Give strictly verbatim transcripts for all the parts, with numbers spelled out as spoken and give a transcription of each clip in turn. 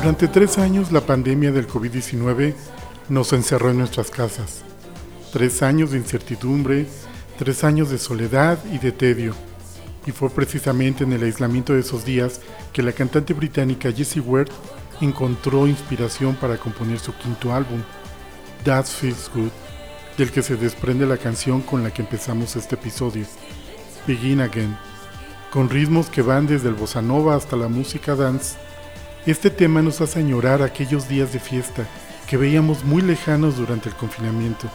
Durante tres años la pandemia del COVID diecinueve nos encerró en nuestras casas. Tres años de incertidumbre, tres años de soledad y de tedio. Y fue precisamente en el aislamiento de esos días que la cantante británica Jessie Ware encontró inspiración para componer su quinto álbum, That Feels Good, del que se desprende la canción con la que empezamos este episodio, Begin Again. Con ritmos que van desde el bossa nova hasta la música dance, este tema nos hace añorar aquellos días de fiesta que veíamos muy lejanos durante el confinamiento.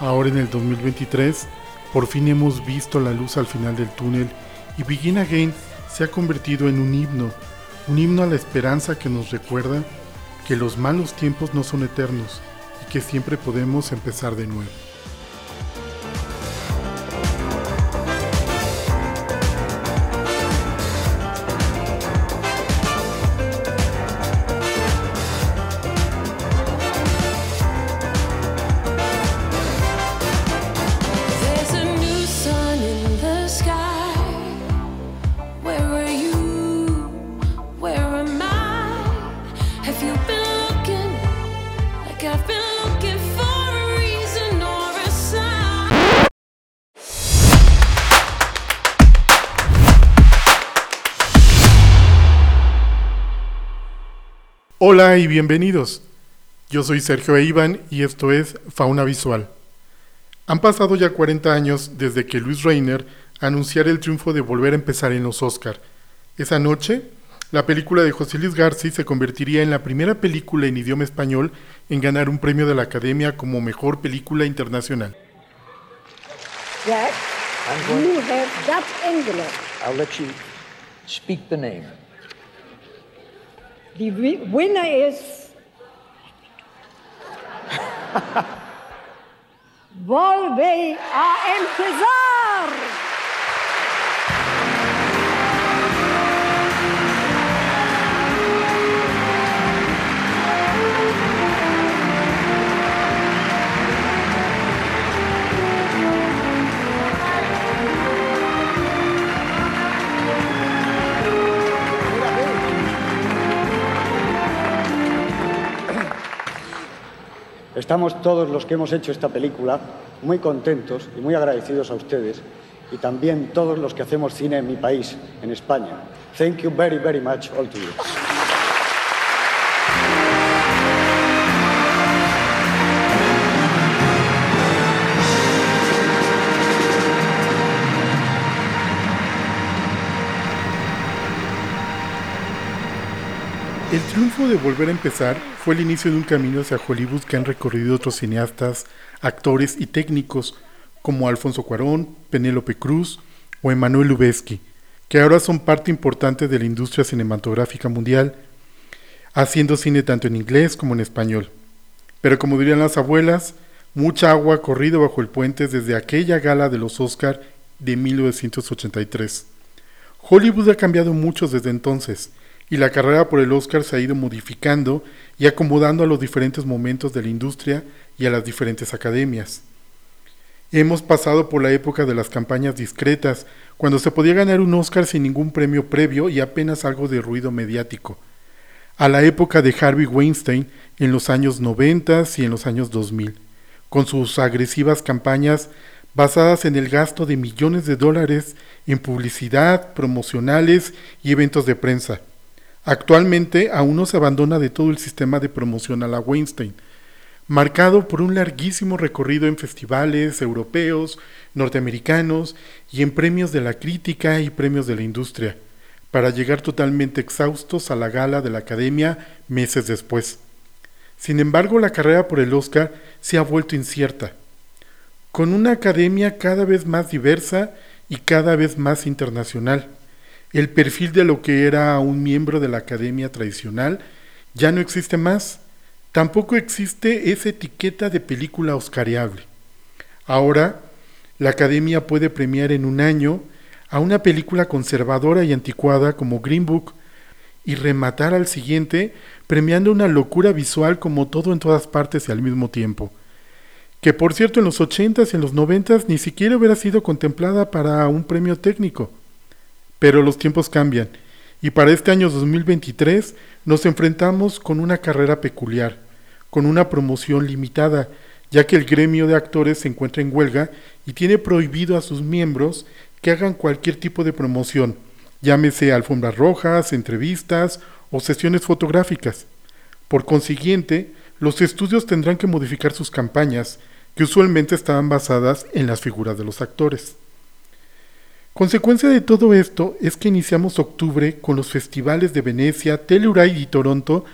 Ahora en el dos mil veintitrés, por fin hemos visto la luz al final del túnel y Begin Again se ha convertido en un himno, un himno a la esperanza que nos recuerda que los malos tiempos no son eternos y que siempre podemos empezar de nuevo. Hola y bienvenidos, yo soy Sergio e Iván y esto es Fauna Visual. Han pasado ya cuarenta años desde que Luis Rainer anunciara el triunfo de Volver a Empezar en los Oscar. Esa noche, la película de José Luis García se convertiría en la primera película en idioma español en ganar un premio de la Academia como Mejor Película Internacional. Jack, you have that envelope. I'll let you speak the name. The winner is Volver a empezar. Estamos todos los que hemos hecho esta película muy contentos y muy agradecidos a ustedes y también todos los que hacemos cine en mi país, en España. Thank you very, very much all to you. El triunfo de Volver a Empezar fue el inicio de un camino hacia Hollywood que han recorrido otros cineastas, actores y técnicos como Alfonso Cuarón, Penélope Cruz o Emmanuel Lubezki, que ahora son parte importante de la industria cinematográfica mundial, haciendo cine tanto en inglés como en español. Pero como dirían las abuelas, mucha agua ha corrido bajo el puente desde aquella gala de los Oscar de mil novecientos ochenta y tres. Hollywood ha cambiado mucho desde entonces, y la carrera por el Oscar se ha ido modificando y acomodando a los diferentes momentos de la industria y a las diferentes academias. Hemos pasado por la época de las campañas discretas, cuando se podía ganar un Oscar sin ningún premio previo y apenas algo de ruido mediático, a la época de Harvey Weinstein en los años noventa y en los años dos mil, con sus agresivas campañas basadas en el gasto de millones de dólares en publicidad, promocionales y eventos de prensa. Actualmente aún no se abandona de todo el sistema de promoción a la Weinstein, marcado por un larguísimo recorrido en festivales europeos, norteamericanos y en premios de la crítica y premios de la industria, para llegar totalmente exhaustos a la gala de la Academia meses después. Sin embargo, la carrera por el Oscar se ha vuelto incierta, con una academia cada vez más diversa y cada vez más internacional. El perfil de lo que era un miembro de la academia tradicional ya no existe más. Tampoco existe esa etiqueta de película oscareable. Ahora, la academia puede premiar en un año a una película conservadora y anticuada como Green Book y rematar al siguiente premiando una locura visual como Todo en Todas Partes y al mismo tiempo. Que por cierto, en los ochentas y en los noventas ni siquiera hubiera sido contemplada para un premio técnico. Pero los tiempos cambian Y para este año dos mil veintitrés nos enfrentamos con una carrera peculiar, con una promoción limitada, ya que el gremio de actores se encuentra en huelga y tiene prohibido a sus miembros que hagan cualquier tipo de promoción, llámese alfombras rojas, entrevistas o sesiones fotográficas. Por consiguiente, los estudios tendrán que modificar sus campañas, que usualmente estaban basadas en las figuras de los actores. Consecuencia de todo esto es que iniciamos octubre con los festivales de Venecia, Telluride y Toronto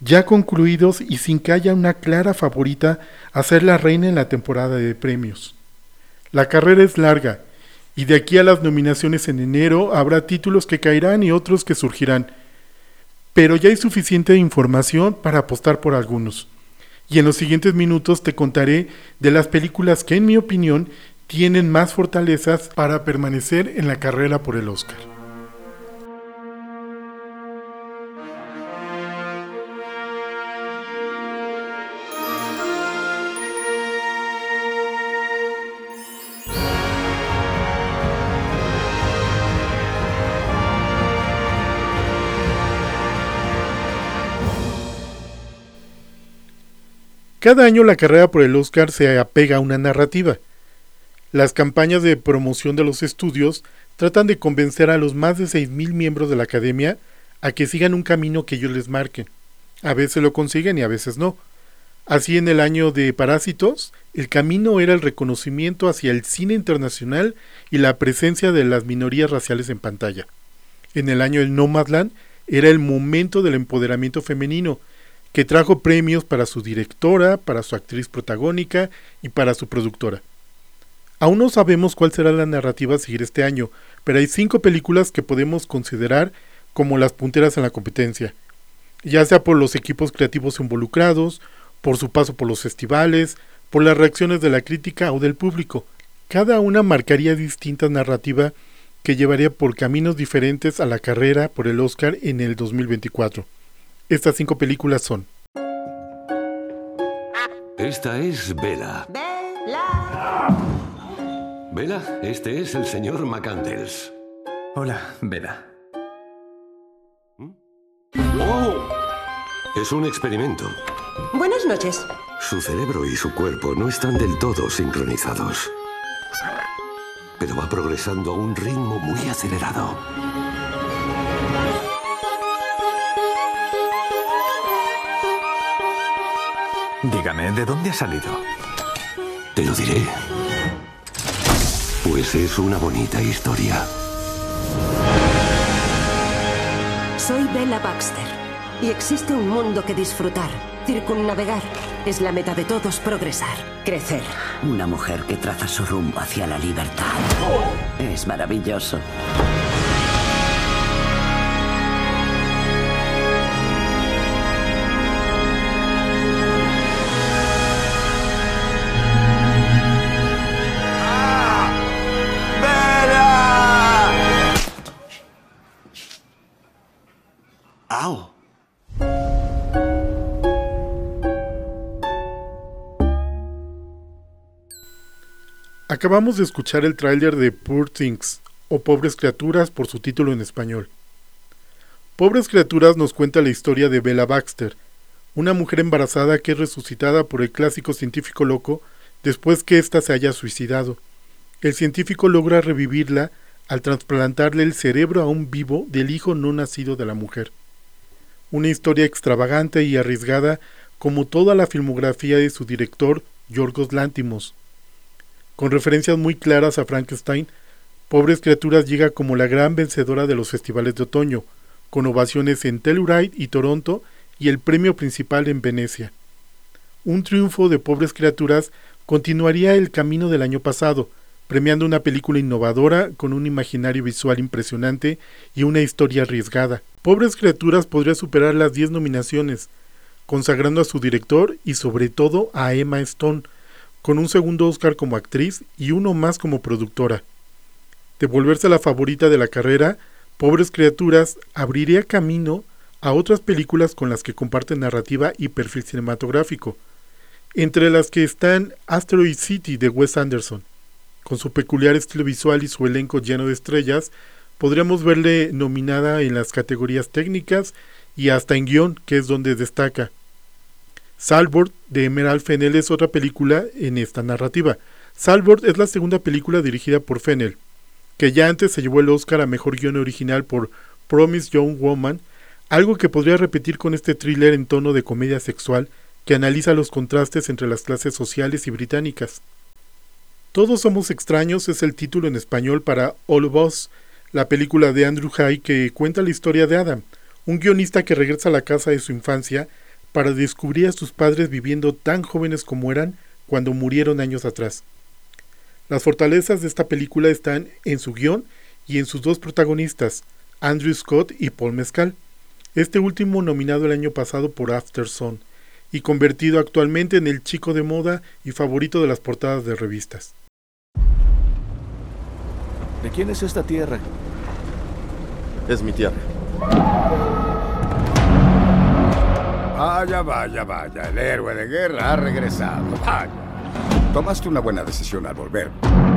ya concluidos y sin que haya una clara favorita a ser la reina en la temporada de premios. La carrera es larga y de aquí a las nominaciones en enero habrá títulos que caerán y otros que surgirán, pero ya hay suficiente información para apostar por algunos. Y en los siguientes minutos te contaré de las películas que, en mi opinión, tienen más fortalezas para permanecer en la carrera por el Oscar. Cada año la carrera por el Oscar se apega a una narrativa. Las campañas de promoción de los estudios tratan de convencer a los más de seis mil miembros de la academia a que sigan un camino que ellos les marquen. A veces lo consiguen y a veces no. Así, en el año de Parásitos, el camino era el reconocimiento hacia el cine internacional y la presencia de las minorías raciales en pantalla. En el año de Nomadland era el momento del empoderamiento femenino, que trajo premios para su directora, para su actriz protagónica y para su productora. Aún no sabemos cuál será la narrativa a seguir este año, pero hay cinco películas que podemos considerar como las punteras en la competencia, ya sea por los equipos creativos involucrados, por su paso por los festivales, por las reacciones de la crítica o del público. Cada una marcaría distintas narrativas que llevaría por caminos diferentes a la carrera por el Oscar en el dos mil veinticuatro. Estas cinco películas son: Esta es Bella. Bella. Bella, este es el señor McCandles. Hola, Bella. ¡Oh! Es un experimento. Buenas noches. Su cerebro y su cuerpo no están del todo sincronizados, pero va progresando a un ritmo muy acelerado. Dígame, ¿de dónde ha salido? Te lo diré. Pues es una bonita historia. Soy Bella Baxter y existe un mundo que disfrutar, circunnavegar. Es la meta de todos progresar, crecer. Una mujer que traza su rumbo hacia la libertad. ¡Oh! Es maravilloso. Acabamos de escuchar el tráiler de Poor Things, o Pobres Criaturas por su título en español. Pobres Criaturas nos cuenta la historia de Bella Baxter, una mujer embarazada que es resucitada por el clásico científico loco después que ésta se haya suicidado. El científico logra revivirla al trasplantarle el cerebro aún vivo del hijo no nacido de la mujer. Una historia extravagante y arriesgada como toda la filmografía de su director Yorgos Lanthimos. Con referencias muy claras a Frankenstein, Pobres Criaturas llega como la gran vencedora de los festivales de otoño, con ovaciones en Telluride y Toronto y el premio principal en Venecia. Un triunfo de Pobres Criaturas continuaría el camino del año pasado, premiando una película innovadora con un imaginario visual impresionante y una historia arriesgada. Pobres Criaturas podría superar las diez nominaciones, consagrando a su director y sobre todo a Emma Stone, con un segundo Oscar como actriz y uno más como productora. De volverse la favorita de la carrera, Pobres Criaturas abriría camino a otras películas con las que comparten narrativa y perfil cinematográfico, entre las que están Asteroid City de Wes Anderson, con su peculiar estilo visual y su elenco lleno de estrellas, podríamos verle nominada en las categorías técnicas y hasta en guión, que es donde destaca. Saltburn, de Emerald Fennell, es otra película en esta narrativa. Saltburn es la segunda película dirigida por Fennell, que ya antes se llevó el Oscar a Mejor Guión Original por Promising Young Woman, algo que podría repetir con este thriller en tono de comedia sexual que analiza los contrastes entre las clases sociales y británicas. Todos Somos Extraños es el título en español para All of Us, la película de Andrew High que cuenta la historia de Adam, un guionista que regresa a la casa de su infancia para descubrir a sus padres viviendo tan jóvenes como eran cuando murieron años atrás. Las fortalezas de esta película están en su guión y en sus dos protagonistas, Andrew Scott y Paul Mescal, este último nominado el año pasado por After Sun y convertido actualmente en el chico de moda y favorito de las portadas de revistas. ¿De quién es esta tierra? Es mi tierra. Vaya, vaya, vaya, el héroe de guerra ha regresado. Vaya. Tomaste una buena decisión al volver.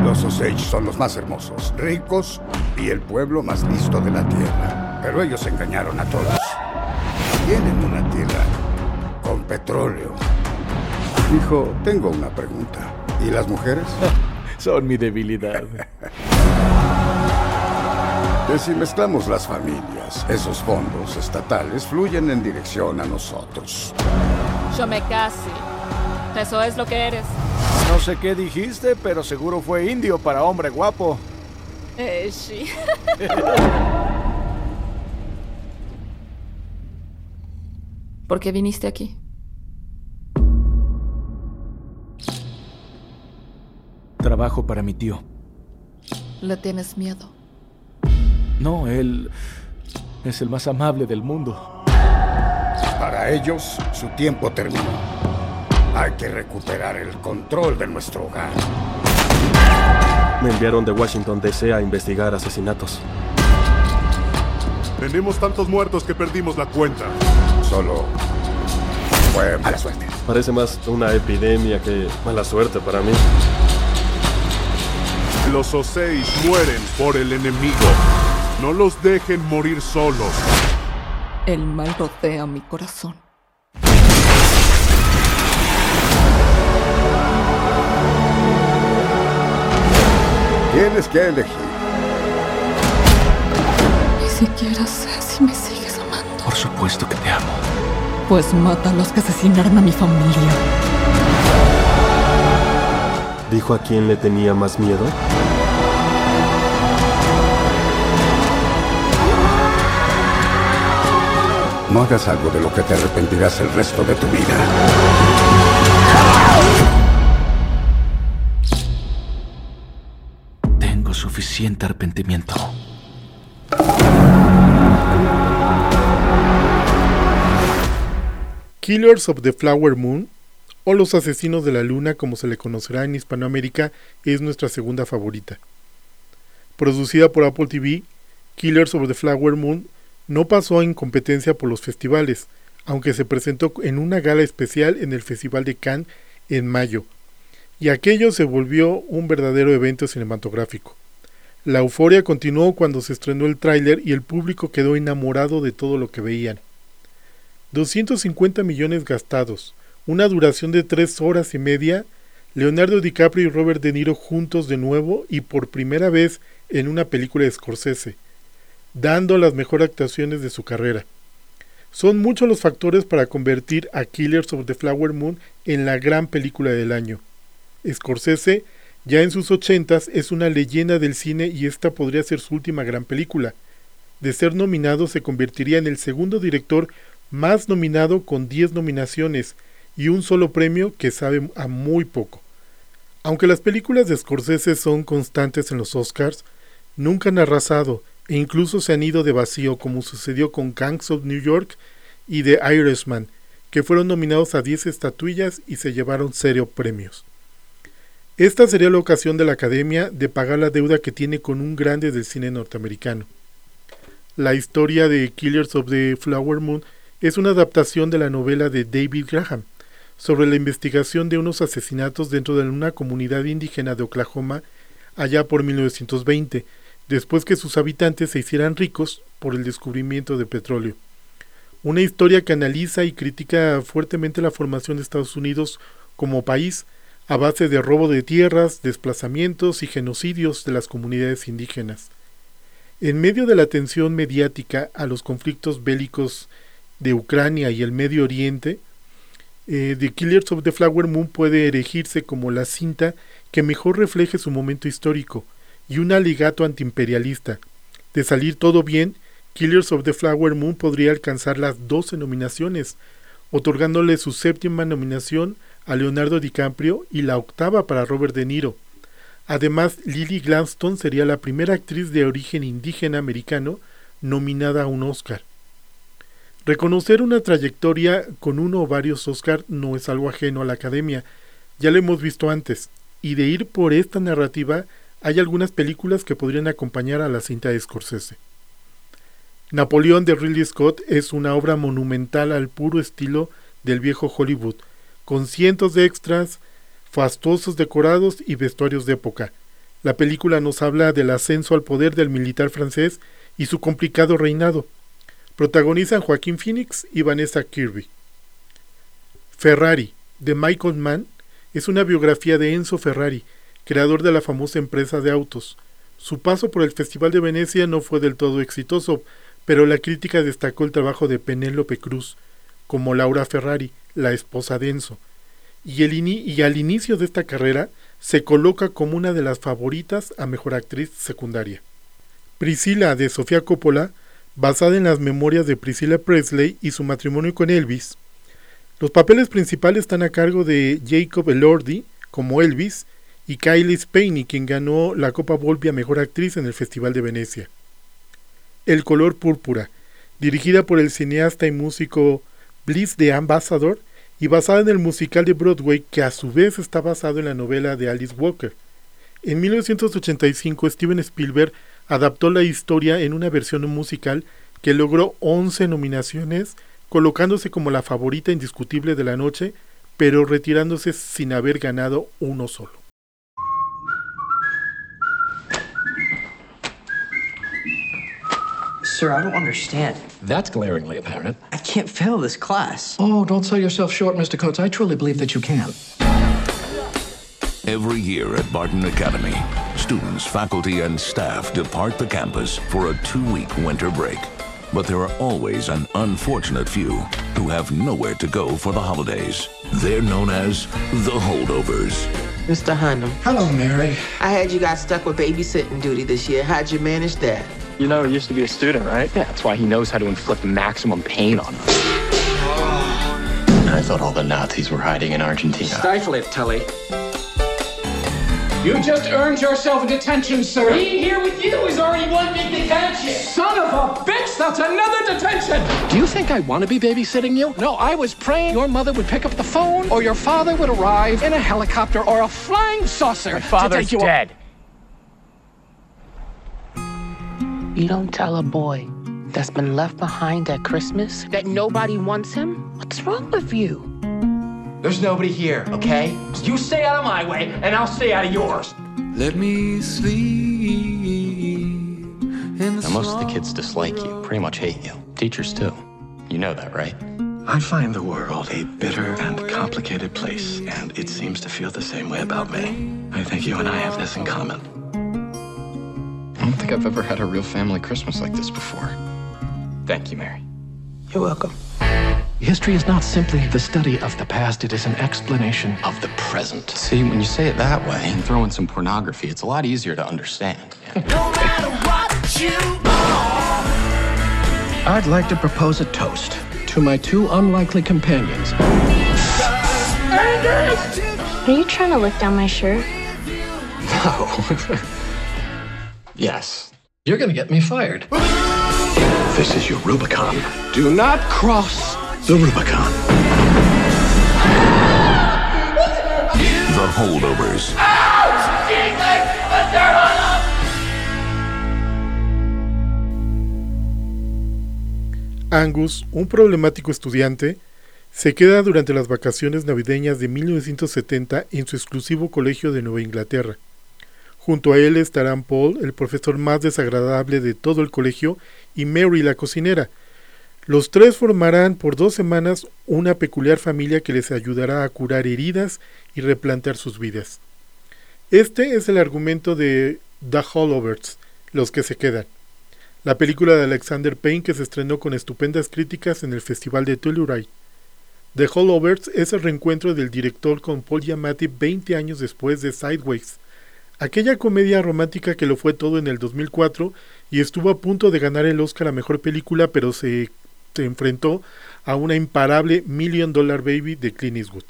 Los Osage son los más hermosos, ricos y el pueblo más listo de la tierra. Pero ellos engañaron a todos. Tienen una tierra con petróleo. Hijo, tengo una pregunta. ¿Y las mujeres? Son mi debilidad. Que si mezclamos las familias, esos fondos estatales fluyen en dirección a nosotros. Yo me casé. Eso es lo que eres. No sé qué dijiste, pero seguro fue indio para hombre guapo. Eh, sí. ¿Por qué viniste aquí? Trabajo para mi tío. ¿Le tienes miedo? No, él es el más amable del mundo. Para ellos, su tiempo terminó. Hay que recuperar el control de nuestro hogar. Me enviaron de Washington D C a investigar asesinatos. Tenemos tantos muertos que perdimos la cuenta. Solo fue mala suerte. Parece más una epidemia que mala suerte para mí. Los Osage mueren por el enemigo. No los dejen morir solos. El mal rodea mi corazón. Tienes que elegir. Ni siquiera sé si me sigues amando. Por supuesto que te amo. Pues mata a los que asesinaron a mi familia. ¿Dijo a quién le tenía más miedo? No hagas algo de lo que te arrepentirás el resto de tu vida. Tengo suficiente arrepentimiento. Killers of the Flower Moon, o Los Asesinos de la Luna, como se le conocerá en Hispanoamérica, es nuestra segunda favorita. Producida por Apple T V, Killers of the Flower Moon no pasó en competencia por los festivales, aunque se presentó en una gala especial en el Festival de Cannes en mayo, y aquello se volvió un verdadero evento cinematográfico. La euforia continuó cuando se estrenó el tráiler y el público quedó enamorado de todo lo que veían. doscientos cincuenta millones gastados, una duración de tres horas y media, Leonardo DiCaprio y Robert De Niro juntos de nuevo y por primera vez en una película de Scorsese, dando las mejores actuaciones de su carrera. Son muchos los factores para convertir a Killers of the Flower Moon en la gran película del año. Scorsese, ya en sus ochentas, es una leyenda del cine y esta podría ser su última gran película. De ser nominado, se convertiría en el segundo director más nominado con diez nominaciones y un solo premio que sabe a muy poco. Aunque las películas de Scorsese son constantes en los Oscars, nunca han arrasado, e incluso se han ido de vacío, como sucedió con Gangs of New York y The Irishman, que fueron nominados a diez estatuillas y se llevaron cero premios. Esta sería la ocasión de la Academia de pagar la deuda que tiene con un grande del cine norteamericano. La historia de Killers of the Flower Moon es una adaptación de la novela de David Graham, sobre la investigación de unos asesinatos dentro de una comunidad indígena de Oklahoma allá por mil novecientos veinte, después que sus habitantes se hicieran ricos por el descubrimiento de petróleo. Una historia que analiza y critica fuertemente la formación de Estados Unidos como país a base de robo de tierras, desplazamientos y genocidios de las comunidades indígenas. En medio de la atención mediática a los conflictos bélicos de Ucrania y el Medio Oriente, eh, The Killers of the Flower Moon puede erigirse como la cinta que mejor refleje su momento histórico y un alegato antiimperialista. De salir todo bien, Killers of the Flower Moon podría alcanzar las doce nominaciones, otorgándole su séptima nominación a Leonardo DiCaprio y la octava para Robert De Niro. Además, Lily Gladstone sería la primera actriz de origen indígena americano nominada a un Oscar. Reconocer una trayectoria con uno o varios Oscar no es algo ajeno a la academia, ya lo hemos visto antes, y de ir por esta narrativa hay algunas películas que podrían acompañar a la cinta de Scorsese. Napoleón de Ridley Scott es una obra monumental al puro estilo del viejo Hollywood, con cientos de extras, fastuosos decorados y vestuarios de época. La película nos habla del ascenso al poder del militar francés y su complicado reinado. Protagonizan Joaquin Phoenix y Vanessa Kirby. Ferrari, de Michael Mann, es una biografía de Enzo Ferrari, creador de la famosa empresa de autos. Su paso por el Festival de Venecia no fue del todo exitoso, pero la crítica destacó el trabajo de Penélope Cruz, como Laura Ferrari, la esposa de Enzo, y, el ini- y al inicio de esta carrera se coloca como una de las favoritas a mejor actriz secundaria. Priscilla, de Sofía Coppola, basada en las memorias de Priscilla Presley y su matrimonio con Elvis. Los papeles principales están a cargo de Jacob Elordi, como Elvis, y Kylie Spaeny, quien ganó la Copa Volpi a Mejor Actriz en el Festival de Venecia. El Color Púrpura, dirigida por el cineasta y músico Bliss the Ambassador, y basada en el musical de Broadway, que a su vez está basado en la novela de Alice Walker. En mil novecientos ochenta y cinco, Steven Spielberg adaptó la historia en una versión musical que logró once nominaciones, colocándose como la favorita indiscutible de la noche, pero retirándose sin haber ganado uno solo. Sir, I don't understand. That's glaringly apparent. I can't fail this class. Oh, don't sell yourself short, Mister Coates. I truly believe that you can. Every year at Barton Academy, students, faculty, and staff depart the campus for a two-week winter break. But there are always an unfortunate few who have nowhere to go for the holidays. They're known as the Holdovers. Mister Hunnam. Hello, Mary. I heard you got stuck with babysitting duty this year. How'd you manage that? You know, he used to be a student, right? Yeah, that's why he knows how to inflict maximum pain on us. I thought all the Nazis were hiding in Argentina. Stifle it, Tully. You just earned yourself a detention, sir. Being here with you is already one big detention. Son of a bitch, that's another detention. Do you think I want to be babysitting you? No, I was praying your mother would pick up the phone or your father would arrive in a helicopter or a flying saucer. Your father's you dead. You don't tell a boy that's been left behind at Christmas that nobody wants him? What's wrong with you? There's nobody here, okay? You stay out of my way, and I'll stay out of yours. Let me sleep in the now, most of the kids dislike you, pretty much hate you. Teachers, too. You know that, right? I find the world a bitter and complicated place, and it seems to feel the same way about me. I think you and I have this in common. I don't think I've ever had a real family Christmas like this before. Thank you, Mary. You're welcome. History is not simply the study of the past, it is an explanation of the present. See, when you say it that way and throw in some pornography, it's a lot easier to understand. No matter what you are. I'd like to propose a toast to my two unlikely companions. Anders! Are you trying to look down my shirt? No. Yes. You're gonna get me fired. This is your Rubicon. Do not cross the Rubicon. The Holdovers. Angus, un problemático estudiante, se queda durante las vacaciones navideñas de mil novecientos setenta en su exclusivo colegio de Nueva Inglaterra. Junto a él estarán Paul, el profesor más desagradable de todo el colegio, y Mary, la cocinera. Los tres formarán por dos semanas una peculiar familia que les ayudará a curar heridas y replantear sus vidas. Este es el argumento de The Holdovers, Los que se quedan, la película de Alexander Payne que se estrenó con estupendas críticas en el Festival de Telluride. The Holdovers es el reencuentro del director con Paul Giamatti veinte años después de Sideways, aquella comedia romántica que lo fue todo en el dos mil cuatro y estuvo a punto de ganar el Oscar a Mejor Película, pero se se enfrentó a una imparable Million Dollar Baby de Clint Eastwood.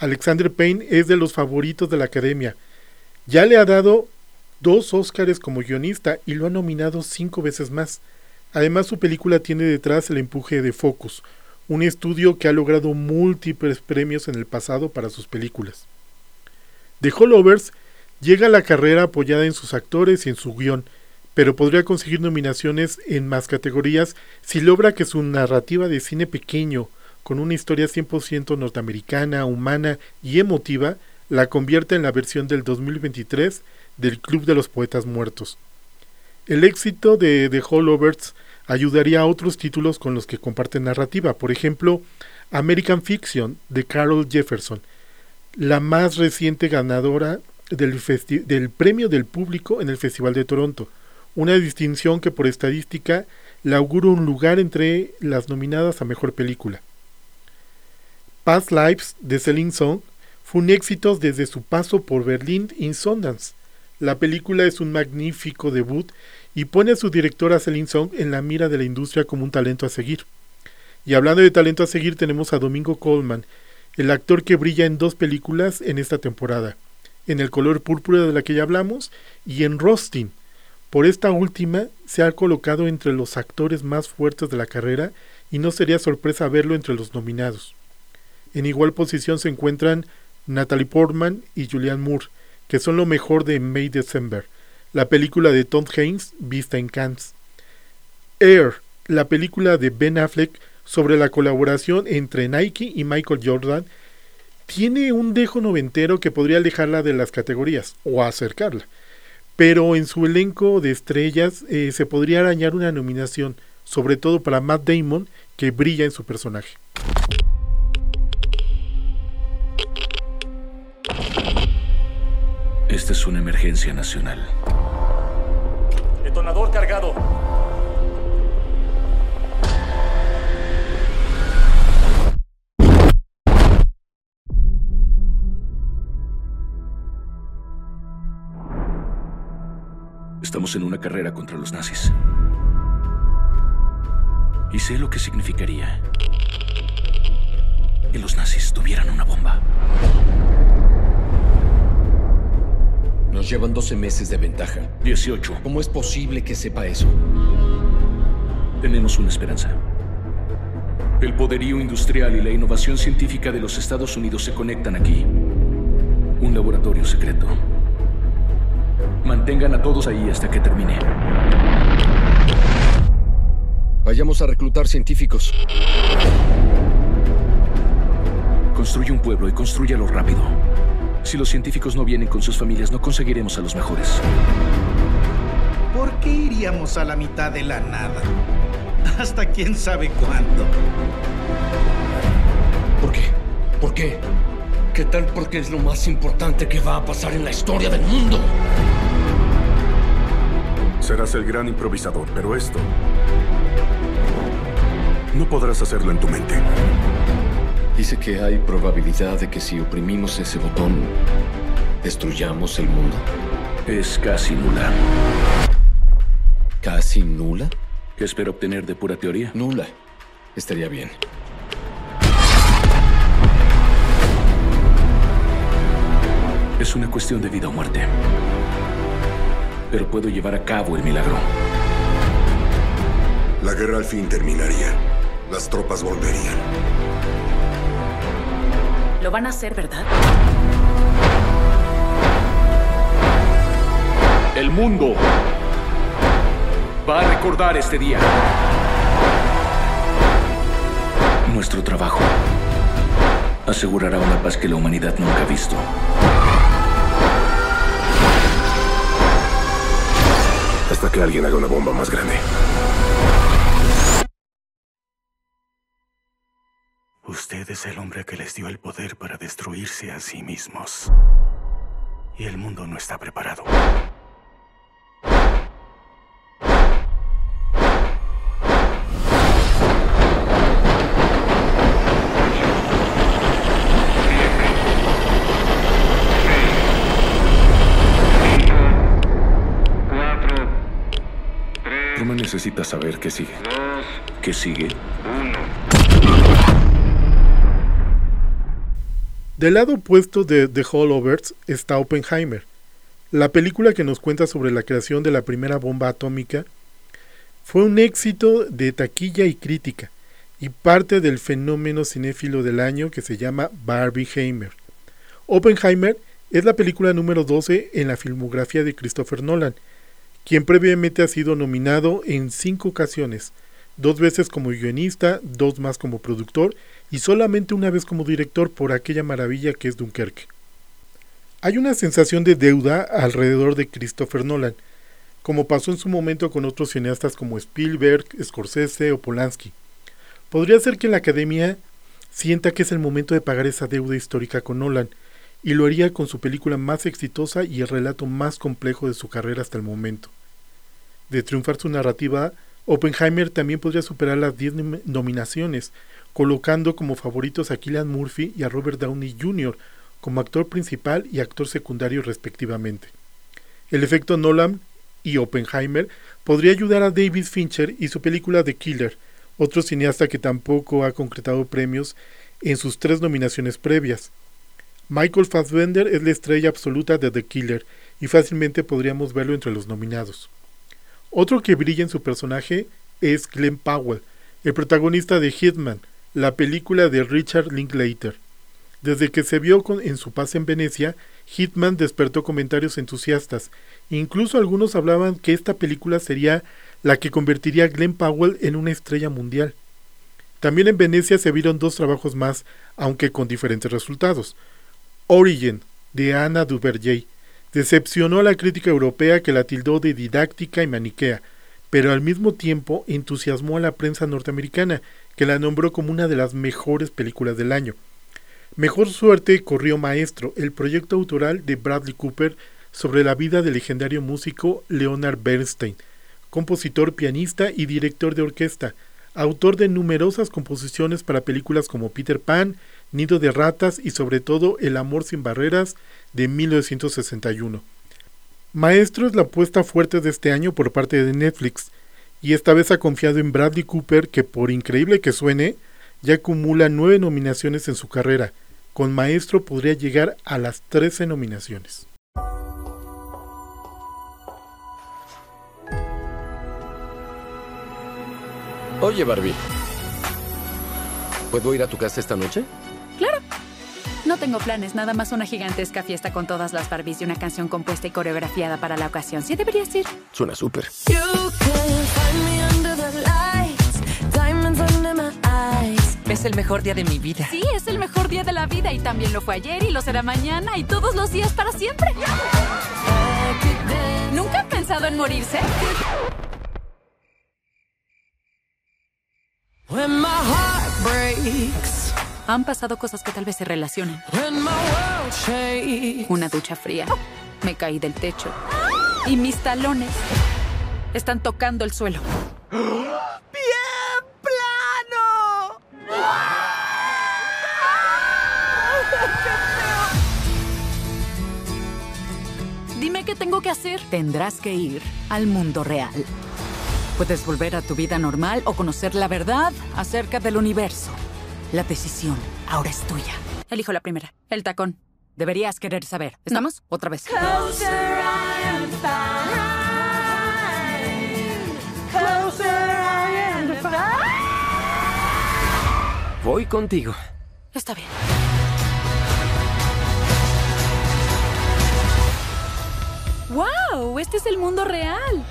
Alexander Payne es de los favoritos de la academia. Ya le ha dado dos Óscars como guionista y lo ha nominado cinco veces más. Además, su película tiene detrás el empuje de Focus, un estudio que ha logrado múltiples premios en el pasado para sus películas. The Holdovers llega a la carrera apoyada en sus actores y en su guión, pero podría conseguir nominaciones en más categorías si logra que su narrativa de cine pequeño, con una historia cien por ciento norteamericana, humana y emotiva, la convierta en la versión del dos mil veintitrés del Club de los Poetas Muertos. El éxito de The Holdovers ayudaría a otros títulos con los que comparten narrativa, por ejemplo, American Fiction, de Carol Jefferson, la más reciente ganadora del, del Premio del Público en el Festival de Toronto, una distinción que por estadística le augura un lugar entre las nominadas a Mejor Película. Past Lives de Celine Song fue un éxito desde su paso por Berlín y Sundance. La película es un magnífico debut y pone a su directora Celine Song en la mira de la industria como un talento a seguir. Y hablando de talento a seguir, tenemos a Domingo Coleman, el actor que brilla en dos películas en esta temporada, en El Color Púrpura, de la que ya hablamos, y en Rustin. Por esta última, se ha colocado entre los actores más fuertes de la carrera y no sería sorpresa verlo entre los nominados. En igual posición se encuentran Natalie Portman y Julianne Moore, que son lo mejor de May December, la película de Tom Hanks vista en Cannes. Air, la película de Ben Affleck sobre la colaboración entre Nike y Michael Jordan, tiene un dejo noventero que podría alejarla de las categorías, o acercarla. Pero en su elenco de estrellas eh, se podría arañar una nominación, sobre todo para Matt Damon, que brilla en su personaje. Esta es una emergencia nacional. Detonador cargado. Estamos en una carrera contra los nazis. Y sé lo que significaría que los nazis tuvieran una bomba. Nos llevan doce meses de ventaja. dieciocho. ¿Cómo es posible que sepa eso? Tenemos una esperanza. El poderío industrial y la innovación científica de los Estados Unidos se conectan aquí. Un laboratorio secreto. Mantengan a todos ahí hasta que termine. Vayamos a reclutar científicos. Construye un pueblo y constrúyalo rápido. Si los científicos no vienen con sus familias, no conseguiremos a los mejores. ¿Por qué iríamos a la mitad de la nada? Hasta quién sabe cuándo. ¿Por qué? ¿Por qué? ¿Qué tal porque es lo más importante que va a pasar en la historia del mundo? Serás el gran improvisador, pero esto no podrás hacerlo en tu mente. Dice que hay probabilidad de que si oprimimos ese botón, destruyamos el mundo. Es casi nula. ¿Casi nula? ¿Qué espero obtener de pura teoría? Nula. Estaría bien. Es una cuestión de vida o muerte. Pero puedo llevar a cabo el milagro. La guerra al fin terminaría. Las tropas volverían. Lo van a hacer, ¿verdad? El mundo va a recordar este día. Nuestro trabajo asegurará una paz que la humanidad nunca ha visto. que alguien haga una bomba más grande. Usted es el hombre que les dio el poder para destruirse a sí mismos. Y el mundo no está preparado. Roma necesita saber qué sigue. Dos, ¿qué sigue? Uno. Del lado opuesto de The Holdovers está Oppenheimer, la película que nos cuenta sobre la creación de la primera bomba atómica. Fue un éxito de taquilla y crítica, y parte del fenómeno cinéfilo del año que se llama Barbieheimer. Oppenheimer es la película número doce en la filmografía de Christopher Nolan, quien previamente ha sido nominado en cinco ocasiones, dos veces como guionista, dos más como productor y solamente una vez como director por aquella maravilla que es Dunkerque. Hay una sensación de deuda alrededor de Christopher Nolan, como pasó en su momento con otros cineastas como Spielberg, Scorsese o Polanski. Podría ser que la academia sienta que es el momento de pagar esa deuda histórica con Nolan, y lo haría con su película más exitosa y el relato más complejo de su carrera hasta el momento. De triunfar su narrativa, Oppenheimer también podría superar las diez nominaciones, colocando como favoritos a Cillian Murphy y a Robert Downey junior como actor principal y actor secundario respectivamente. El efecto Nolan y Oppenheimer podría ayudar a David Fincher y su película The Killer, otro cineasta que tampoco ha concretado premios en sus tres nominaciones previas. Michael Fassbender es la estrella absoluta de The Killer y fácilmente podríamos verlo entre los nominados. Otro que brilla en su personaje es Glenn Powell, el protagonista de Hitman, la película de Richard Linklater. Desde que se vio con, en su pase en Venecia, Hitman despertó comentarios entusiastas. Incluso algunos hablaban que esta película sería la que convertiría a Glenn Powell en una estrella mundial. También en Venecia se vieron dos trabajos más, aunque con diferentes resultados. Origin, de Anna Duvergey, decepcionó a la crítica europea que la tildó de didáctica y maniquea, pero al mismo tiempo entusiasmó a la prensa norteamericana, que la nombró como una de las mejores películas del año. Mejor suerte corrió Maestro, el proyecto autoral de Bradley Cooper sobre la vida del legendario músico Leonard Bernstein, compositor, pianista y director de orquesta, autor de numerosas composiciones para películas como Peter Pan, Nido de ratas y sobre todo El amor sin barreras de mil novecientos sesenta y uno. Maestro es la apuesta fuerte de este año por parte de Netflix, y esta vez ha confiado en Bradley Cooper, que por increíble que suene, ya acumula nueve nominaciones en su carrera. Con Maestro podría llegar a las trece nominaciones. Oye Barbie, ¿puedo ir a tu casa esta noche? Claro. No tengo planes, nada más una gigantesca fiesta con todas las Barbies y una canción compuesta y coreografiada para la ocasión. Sí deberías ir. Suena súper. Es el mejor día de mi vida. Sí, es el mejor día de la vida y también lo fue ayer y lo será mañana y todos los días para siempre. ¿Nunca han pensado en morirse? When my heart breaks. Han pasado cosas que tal vez se relacionen. Una ducha fría. Me caí del techo. Y mis talones están tocando el suelo. ¡Bien plano! Dime qué tengo que hacer. Tendrás que ir al mundo real. Puedes volver a tu vida normal o conocer la verdad acerca del universo. La decisión ahora es tuya. Elijo la primera, el tacón. Deberías querer saber. ¿Estamos? Otra vez. Closer, I am fine. Closer, I am fine. Voy contigo. Está bien. ¡Wow! Este es el mundo real.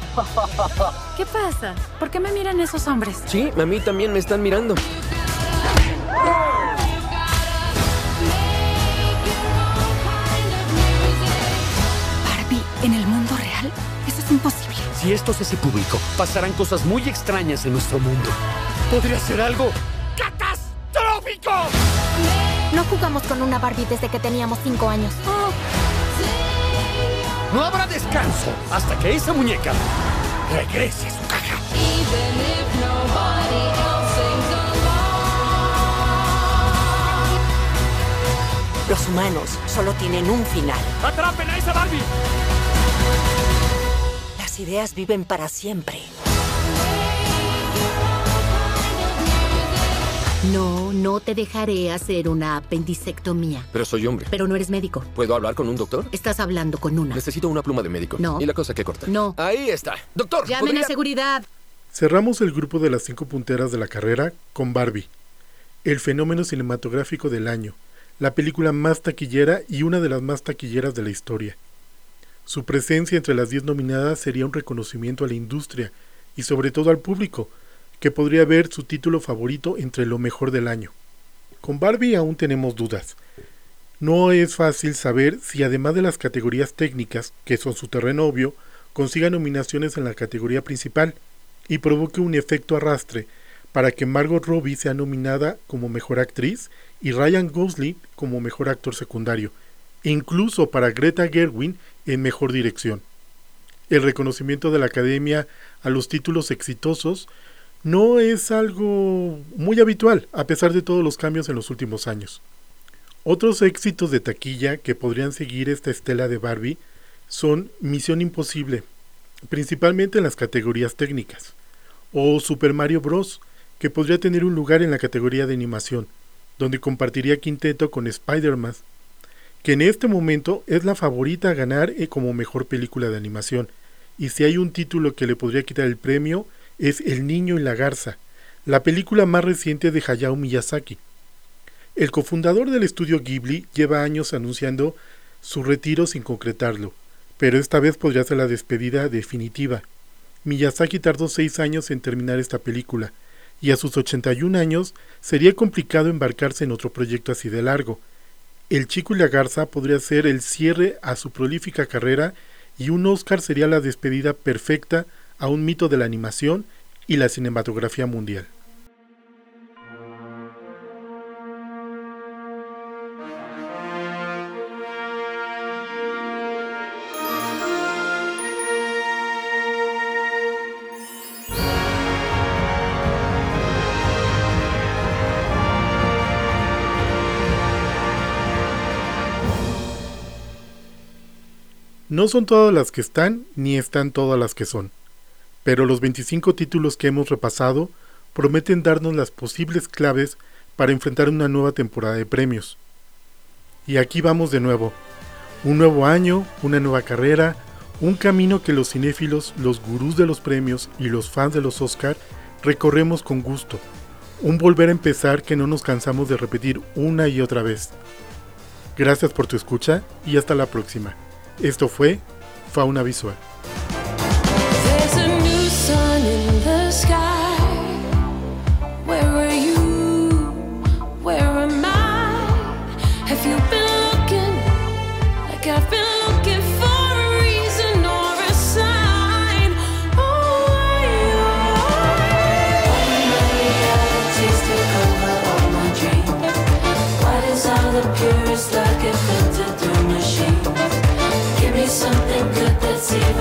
¿Qué pasa? ¿Por qué me miran esos hombres? Sí, a mí también me están mirando. Barbie, ¿en el mundo real? ¿Eso es imposible. Si esto se hace público, pasarán cosas muy extrañas en nuestro mundo. Podría ser algo catastrófico. No jugamos con una Barbie desde que teníamos cinco años. Oh. No habrá descanso hasta que esa muñeca regrese a su caja. Los humanos solo tienen un final. ¡Atrapen a esa Barbie! Las ideas viven para siempre. No, no te dejaré hacer una apendicectomía. Pero soy hombre. Pero no eres médico. ¿Puedo hablar con un doctor? Estás hablando con una. Necesito una pluma de médico. No. ¿Y la cosa que corta? No. Ahí está. ¡Doctor! ¡Llamen ¿podría... a seguridad! Cerramos el grupo de las cinco punteras de la carrera con Barbie, el fenómeno cinematográfico del año. La película más taquillera y una de las más taquilleras de la historia. Su presencia entre las diez nominadas sería un reconocimiento a la industria y sobre todo al público, que podría ver su título favorito entre lo mejor del año. Con Barbie aún tenemos dudas. No es fácil saber si además de las categorías técnicas, que son su terreno obvio, consiga nominaciones en la categoría principal y provoque un efecto arrastre para que Margot Robbie sea nominada como mejor actriz y Ryan Gosling como mejor actor secundario, e incluso para Greta Gerwig en mejor dirección. El reconocimiento de la Academia a los títulos exitosos no es algo muy habitual, a pesar de todos los cambios en los últimos años. Otros éxitos de taquilla que podrían seguir esta estela de Barbie son Misión Imposible, principalmente en las categorías técnicas, o Super Mario Bros., que podría tener un lugar en la categoría de animación, donde compartiría quinteto con Spider-Man, que en este momento es la favorita a ganar como mejor película de animación, y si hay un título que le podría quitar el premio es El niño y la garza, la película más reciente de Hayao Miyazaki. El cofundador del estudio Ghibli lleva años anunciando su retiro sin concretarlo, pero esta vez podría ser la despedida definitiva. Miyazaki tardó seis años en terminar esta película, y a sus ochenta y un años sería complicado embarcarse en otro proyecto así de largo. El Chico y la Garza podría ser el cierre a su prolífica carrera y un Oscar sería la despedida perfecta a un mito de la animación y la cinematografía mundial. No son todas las que están, ni están todas las que son, pero los veinticinco títulos que hemos repasado prometen darnos las posibles claves para enfrentar una nueva temporada de premios. Y aquí vamos de nuevo, un nuevo año, una nueva carrera, un camino que los cinéfilos, los gurús de los premios y los fans de los Oscar recorremos con gusto, un volver a empezar que no nos cansamos de repetir una y otra vez. Gracias por tu escucha y hasta la próxima. Esto fue Fauna Visual. See you.